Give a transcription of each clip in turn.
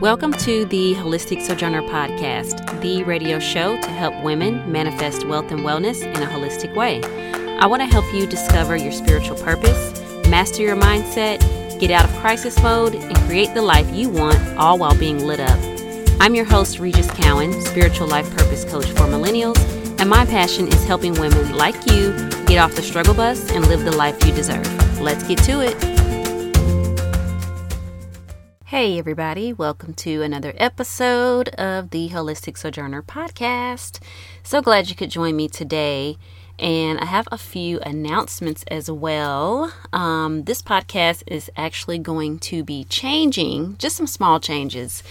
Welcome to the Holistic Sojourner Podcast, the radio show to help women manifest wealth and wellness in a holistic way. I want to help you discover your spiritual purpose, master your mindset, get out of crisis mode, and create the life you want, all while being lit up. I'm your host, Rejys Cowan, spiritual life purpose coach for millennials, and my passion is helping women like you get off the struggle bus and live the life you deserve. Let's get to it. Hey everybody, welcome to another episode of the Holistic Sojourner Podcast. So glad you could join me today. And I have a few announcements as well. This podcast is actually going to be changing, just some small changes.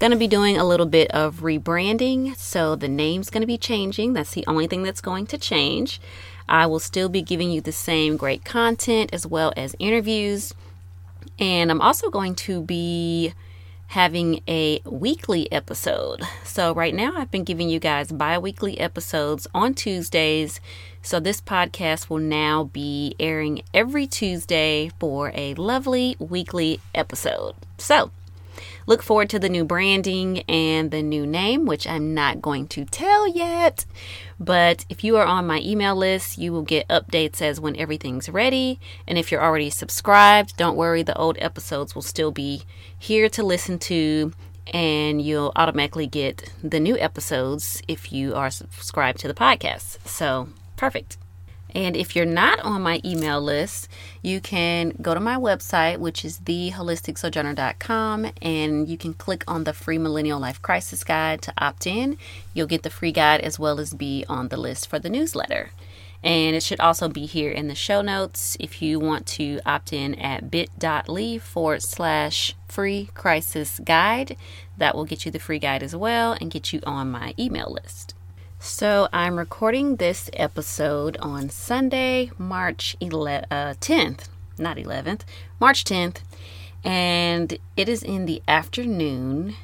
Going to be doing a little bit of rebranding. So the name's going to be changing. That's the only thing that's going to change. I will still be giving you the same great content as well as interviews. And I'm also going to be having a weekly episode. So right now I've been giving you guys bi-weekly episodes on Tuesdays. So this podcast will now be airing every Tuesday for a lovely weekly episode. So look forward to the new branding and the new name, which I'm not going to tell yet. But if you are on my email list, you will get updates as when everything's ready. And if you're already subscribed, don't worry, the old episodes will still be here to listen to. And you'll automatically get the new episodes if you are subscribed to the podcast. So, perfect. And if you're not on my email list, you can go to my website, which is theholisticsojourner.com, and you can click on the free Millennial Life Crisis Guide to opt in. You'll get the free guide as well as be on the list for the newsletter. And it should also be here in the show notes if you want to opt in at bit.ly/free crisis guide. That will get you the free guide as well and get you on my email list. So I'm recording this episode on Sunday, March 10th, and it is in the afternoon,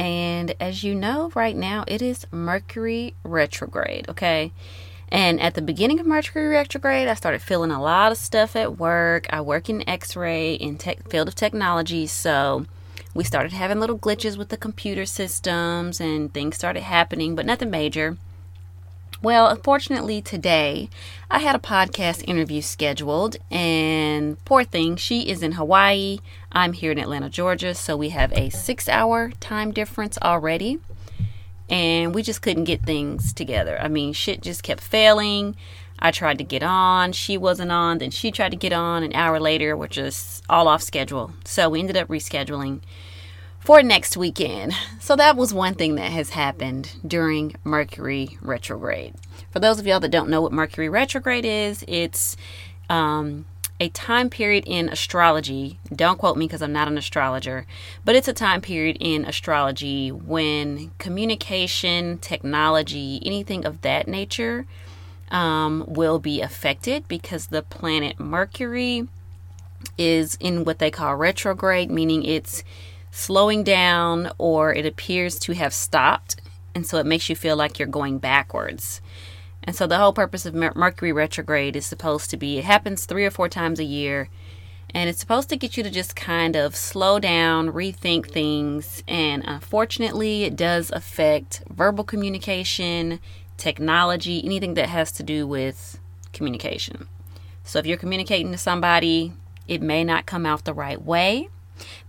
and as you know, right now, it is Mercury retrograde, okay? And at the beginning of Mercury retrograde, I started feeling a lot of stuff at work. I work in X-ray, in tech field of technology, so we started having little glitches with the computer systems and things started happening, but nothing major. Well, unfortunately today, I had a podcast interview scheduled and poor thing, she is in Hawaii. I'm here in Atlanta, Georgia, so we have a 6-hour time difference already. And we just couldn't get things together. I mean, shit just kept failing. I tried to get on, she wasn't on, then she tried to get on. An hour later, we're just all off schedule. So we ended up rescheduling for next weekend. So that was one thing that has happened during Mercury retrograde. For those of y'all that don't know what Mercury retrograde is, it's a time period in astrology. Don't quote me because I'm not an astrologer, but it's a time period in astrology when communication, technology, anything of that nature will be affected because the planet Mercury is in what they call retrograde, meaning it's slowing down or it appears to have stopped. And so it makes you feel like you're going backwards. And so the whole purpose of Mercury retrograde is supposed to be, it happens 3 or 4 times a year, and it's supposed to get you to just kind of slow down, rethink things. And unfortunately, it does affect verbal communication, technology, anything that has to do with communication. So if you're communicating to somebody, it may not come out the right way.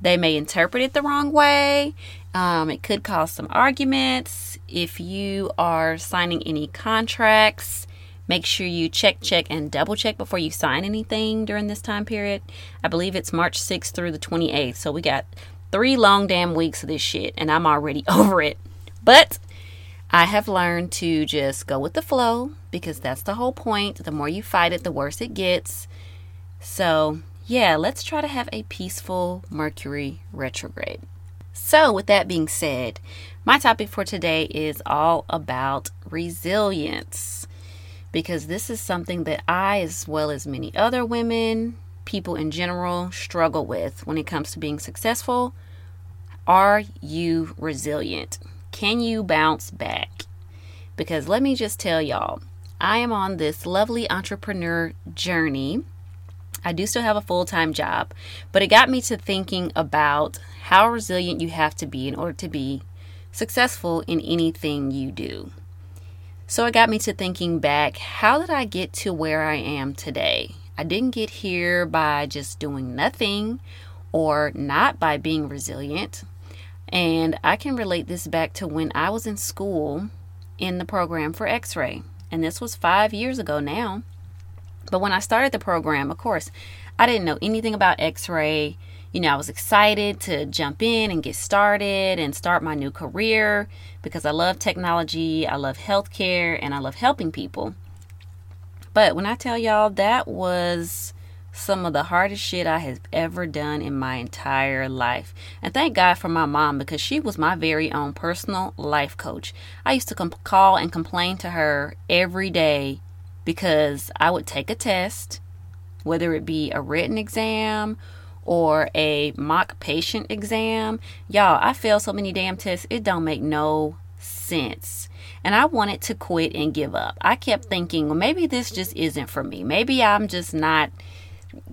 They may interpret it the wrong way. It could cause some arguments. If you are signing any contracts, make sure you check and double check before you sign anything during this time period. I believe it's March 6th through the 28th. So we got 3 long damn weeks of this shit and I'm already over it. But I have learned to just go with the flow because that's the whole point. The more you fight it, the worse it gets. So yeah, let's try to have a peaceful Mercury retrograde. So with that being said, my topic for today is all about resilience because this is something that I, as well as many other women, people in general, struggle with when it comes to being successful. Are you resilient? Can you bounce back? Because let me just tell y'all, I am on this lovely entrepreneur journey. I do still have a full-time job, but it got me to thinking about how resilient you have to be in order to be successful in anything you do. So it got me to thinking back, how did I get to where I am today? I didn't get here by just doing nothing or not by being resilient. And I can relate this back to when I was in school in the program for X-ray. And this was 5 years ago now. But when I started the program, of course, I didn't know anything about X-ray. You know, I was excited to jump in and get started and start my new career because I love technology, I love healthcare, and I love helping people. But when I tell y'all, that was some of the hardest shit I have ever done in my entire life. And thank God for my mom, because she was my very own personal life coach. I used to call and complain to her every day because I would take a test, whether it be a written exam or a mock patient exam. Y'all, I failed so many damn tests, it don't make no sense. And I wanted to quit and give up. I kept thinking, well, maybe this just isn't for me. Maybe I'm just not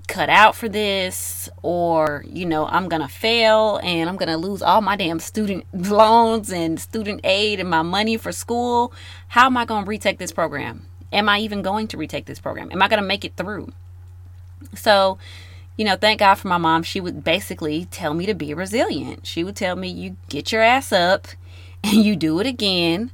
cut out for this, or, you know, I'm going to fail and I'm going to lose all my damn student loans and student aid and my money for school. How am I going to retake this program? Am I even going to retake this program? Am I going to make it through? So, you know, thank God for my mom. She would basically tell me to be resilient. She would tell me, you get your ass up and you do it again.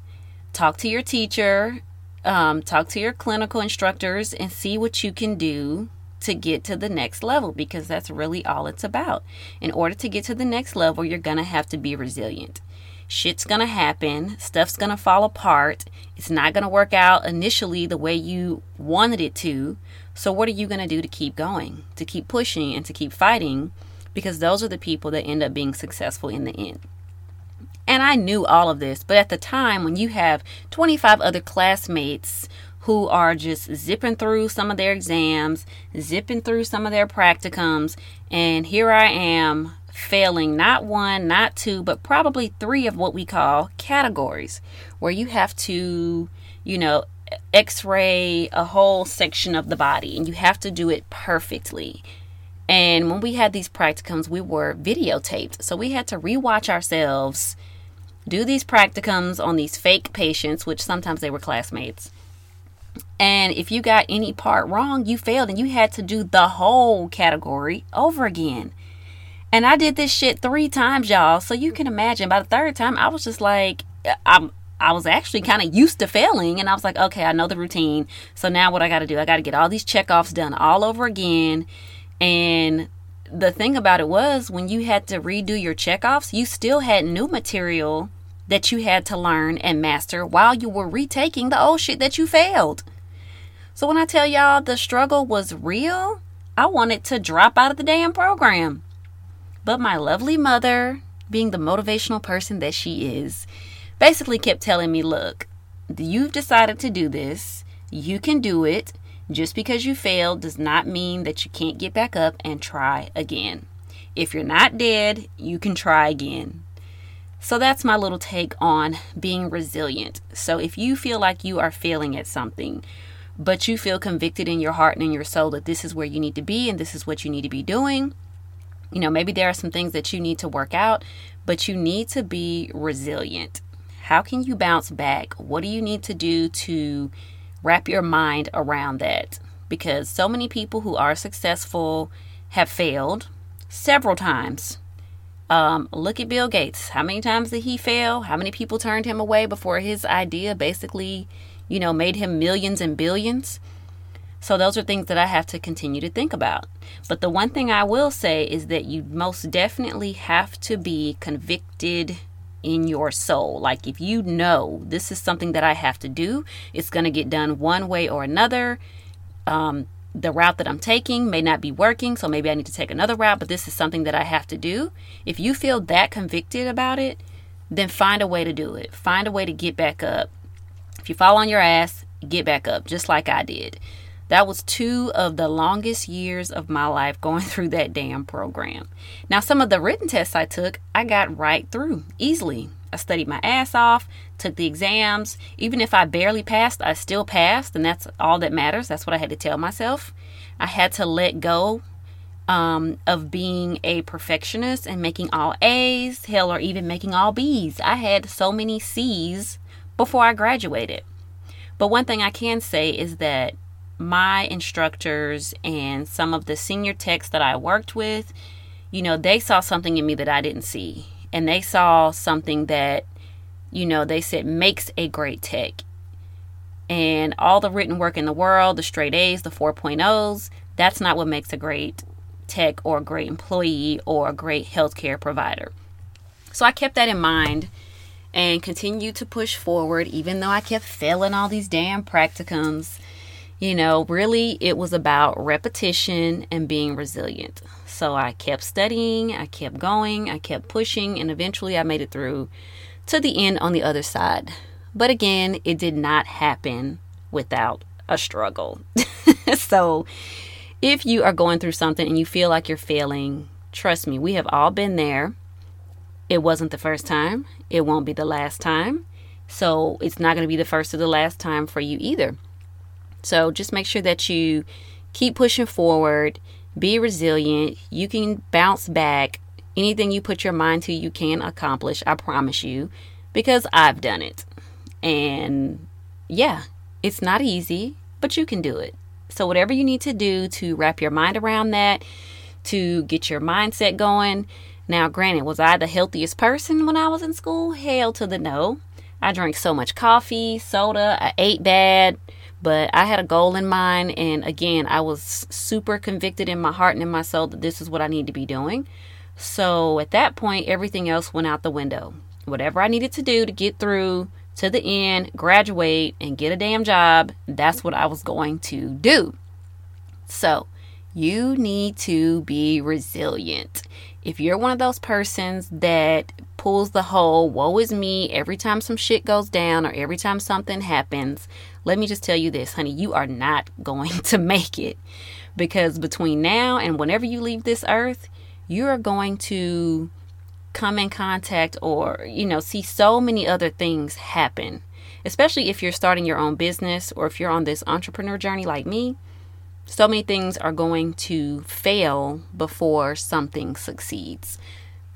Talk to your teacher, talk to your clinical instructors and see what you can do to get to the next level, because that's really all it's about. In order to get to the next level, you're going to have to be resilient. Shit's going to happen. Stuff's going to fall apart. It's not going to work out initially the way you wanted it to. So what are you going to do to keep going, to keep pushing, and to keep fighting? Because those are the people that end up being successful in the end. And I knew all of this, but at the time, when you have 25 other classmates who are just zipping through some of their exams, zipping through some of their practicums. And here I am failing not one, not two, but probably three of what we call categories, where you have to, you know, X-ray a whole section of the body and you have to do it perfectly. And when we had these practicums, we were videotaped. So we had to rewatch ourselves do these practicums on these fake patients, which sometimes they were classmates. And if you got any part wrong, you failed and you had to do the whole category over again. And I did this shit 3 times, y'all. So you can imagine by the 3rd time, I was just like, I was actually kind of used to failing. And I was like, okay, I know the routine. So now what I got to do, I got to get all these checkoffs done all over again. And the thing about it was, when you had to redo your checkoffs, you still had new material that you had to learn and master while you were retaking the old shit that you failed. So when I tell y'all the struggle was real, I wanted to drop out of the damn program. But my lovely mother, being the motivational person that she is, basically kept telling me, look, you've decided to do this. You can do it. Just because you failed does not mean that you can't get back up and try again. If you're not dead, you can try again. So that's my little take on being resilient. So if you feel like you are failing at something, but you feel convicted in your heart and in your soul that this is where you need to be and this is what you need to be doing. You know, maybe there are some things that you need to work out, but you need to be resilient. How can you bounce back? What do you need to do to wrap your mind around that? Because so many people who are successful have failed several times. Look at Bill Gates. How many times did he fail? How many people turned him away before his idea basically, you know, made him millions and billions? So those are things that I have to continue to think about. But the one thing I will say is that you most definitely have to be convicted in your soul. Like, if you know this is something that I have to do, it's going to get done one way or another. The route that I'm taking may not be working, so maybe I need to take another route, but this is something that I have to do. If you feel that convicted about it, then find a way to do it. Find a way to get back up. If you fall on your ass, get back up, just like I did. That was 2 of the longest years of my life going through that damn program. Now, some of the written tests I took, I got right through easily. I studied my ass off, took the exams. Even if I barely passed, I still passed, and that's all that matters. That's what I had to tell myself. I had to let go of being a perfectionist and making all A's, hell, or even making all B's. I had so many C's before I graduated. But one thing I can say is that my instructors and some of the senior techs that I worked with, you know, they saw something in me that I didn't see. And they saw something that, you know, they said makes a great tech. And all the written work in the world, the straight A's, the 4.0s, that's not what makes a great tech or a great employee or a great healthcare provider. So I kept that in mind and continued to push forward, even though I kept failing all these damn practicums. You know, really, it was about repetition and being resilient. So I kept studying, I kept going, I kept pushing, and eventually I made it through to the end on the other side. But again, it did not happen without a struggle. So if you are going through something and you feel like you're failing, trust me, we have all been there. It wasn't the first time. It won't be the last time. So it's not going to be the first or the last time for you either. So just make sure that you keep pushing forward, be resilient. You can bounce back. Anything you put your mind to, you can accomplish. I promise you, because I've done it. And yeah, it's not easy, but you can do it. So whatever you need to do to wrap your mind around that, to get your mindset going. Now, granted, was I the healthiest person when I was in school? Hell to the no. I drank so much coffee, soda, I ate bad, but I had a goal in mind. And again, I was super convicted in my heart and in my soul that this is what I need to be doing. So at that point, everything else went out the window. Whatever I needed to do to get through to the end, graduate, and get a damn job, that's what I was going to do. So you need to be resilient. If you're one of those persons that pulls the whole woe is me every time some shit goes down or every time something happens, let me just tell you this, honey, you are not going to make it. Because between now and whenever you leave this earth, you are going to come in contact or, you know, see so many other things happen, especially if you're starting your own business or if you're on this entrepreneur journey like me. So many things are going to fail before something succeeds.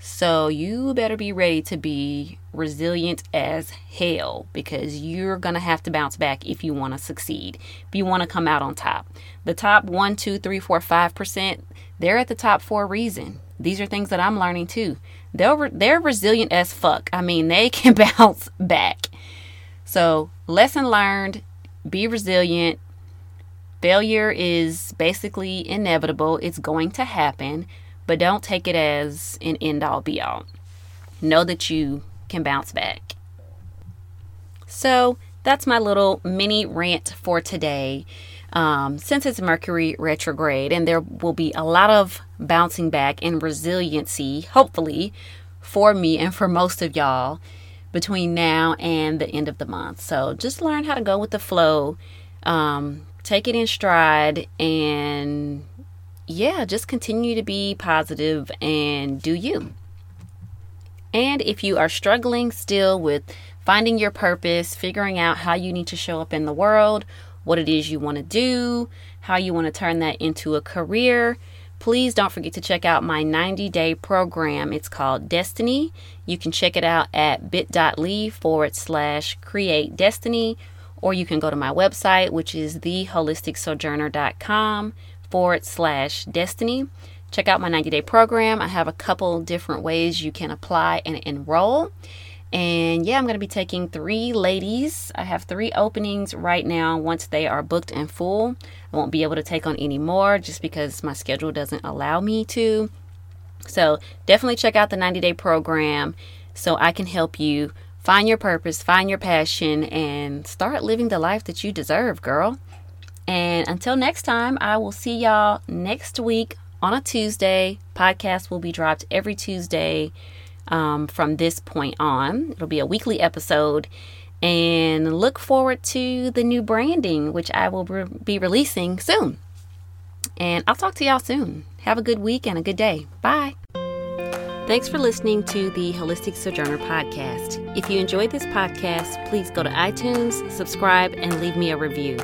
So you better be ready to be resilient as hell, because you're going to have to bounce back if you want to succeed, if you want to come out on top. The top 1, 2, 3, 4, 5%, they're at the top for a reason. These are things that I'm learning too. They're resilient as fuck. I mean, they can bounce back. So lesson learned, be resilient. Failure is basically inevitable. It's going to happen, but don't take it as an end all be all. Know that you can bounce back. So that's my little mini rant for today. Since it's Mercury retrograde and there will be a lot of bouncing back and resiliency, hopefully, for me and for most of y'all between now and the end of the month. So just learn how to go with the flow, take it in stride, and yeah, just continue to be positive and do you. And if you are struggling still with finding your purpose, figuring out how you need to show up in the world, what it is you want to do, how you want to turn that into a career, please don't forget to check out my 90-day program. It's called Destiny. You can check it out at bit.ly/createdestiny, or you can go to my website, which is theholisticsojourner.com/destiny. Check out my 90-day program. I have a couple different ways you can apply and enroll. And yeah, I'm going to be taking 3 ladies. I have 3 openings right now. Once they are booked and full, I won't be able to take on any more just because my schedule doesn't allow me to. So definitely check out the 90-day program so I can help you find your purpose, find your passion, and start living the life that you deserve, girl. And until next time, I will see y'all next week on a Tuesday. Podcast will be dropped every Tuesday. From this point on, it'll be a weekly episode, and look forward to the new branding, which I will be releasing soon. And I'll talk to y'all soon. Have a good week and a good day. Bye. Thanks for listening to the Holistic Sojourner podcast. If you enjoyed this podcast, please go to iTunes, subscribe, and leave me a review.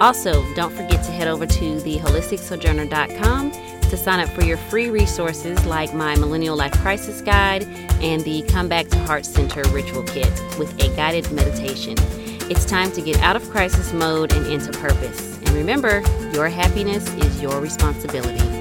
Also, don't forget to head over to theholisticsojourner.com to sign up for your free resources like my Millennial Life Crisis Guide and the Come Back to Heart Center Ritual Kit with a guided meditation. It's time to get out of crisis mode and into purpose. And remember, your happiness is your responsibility.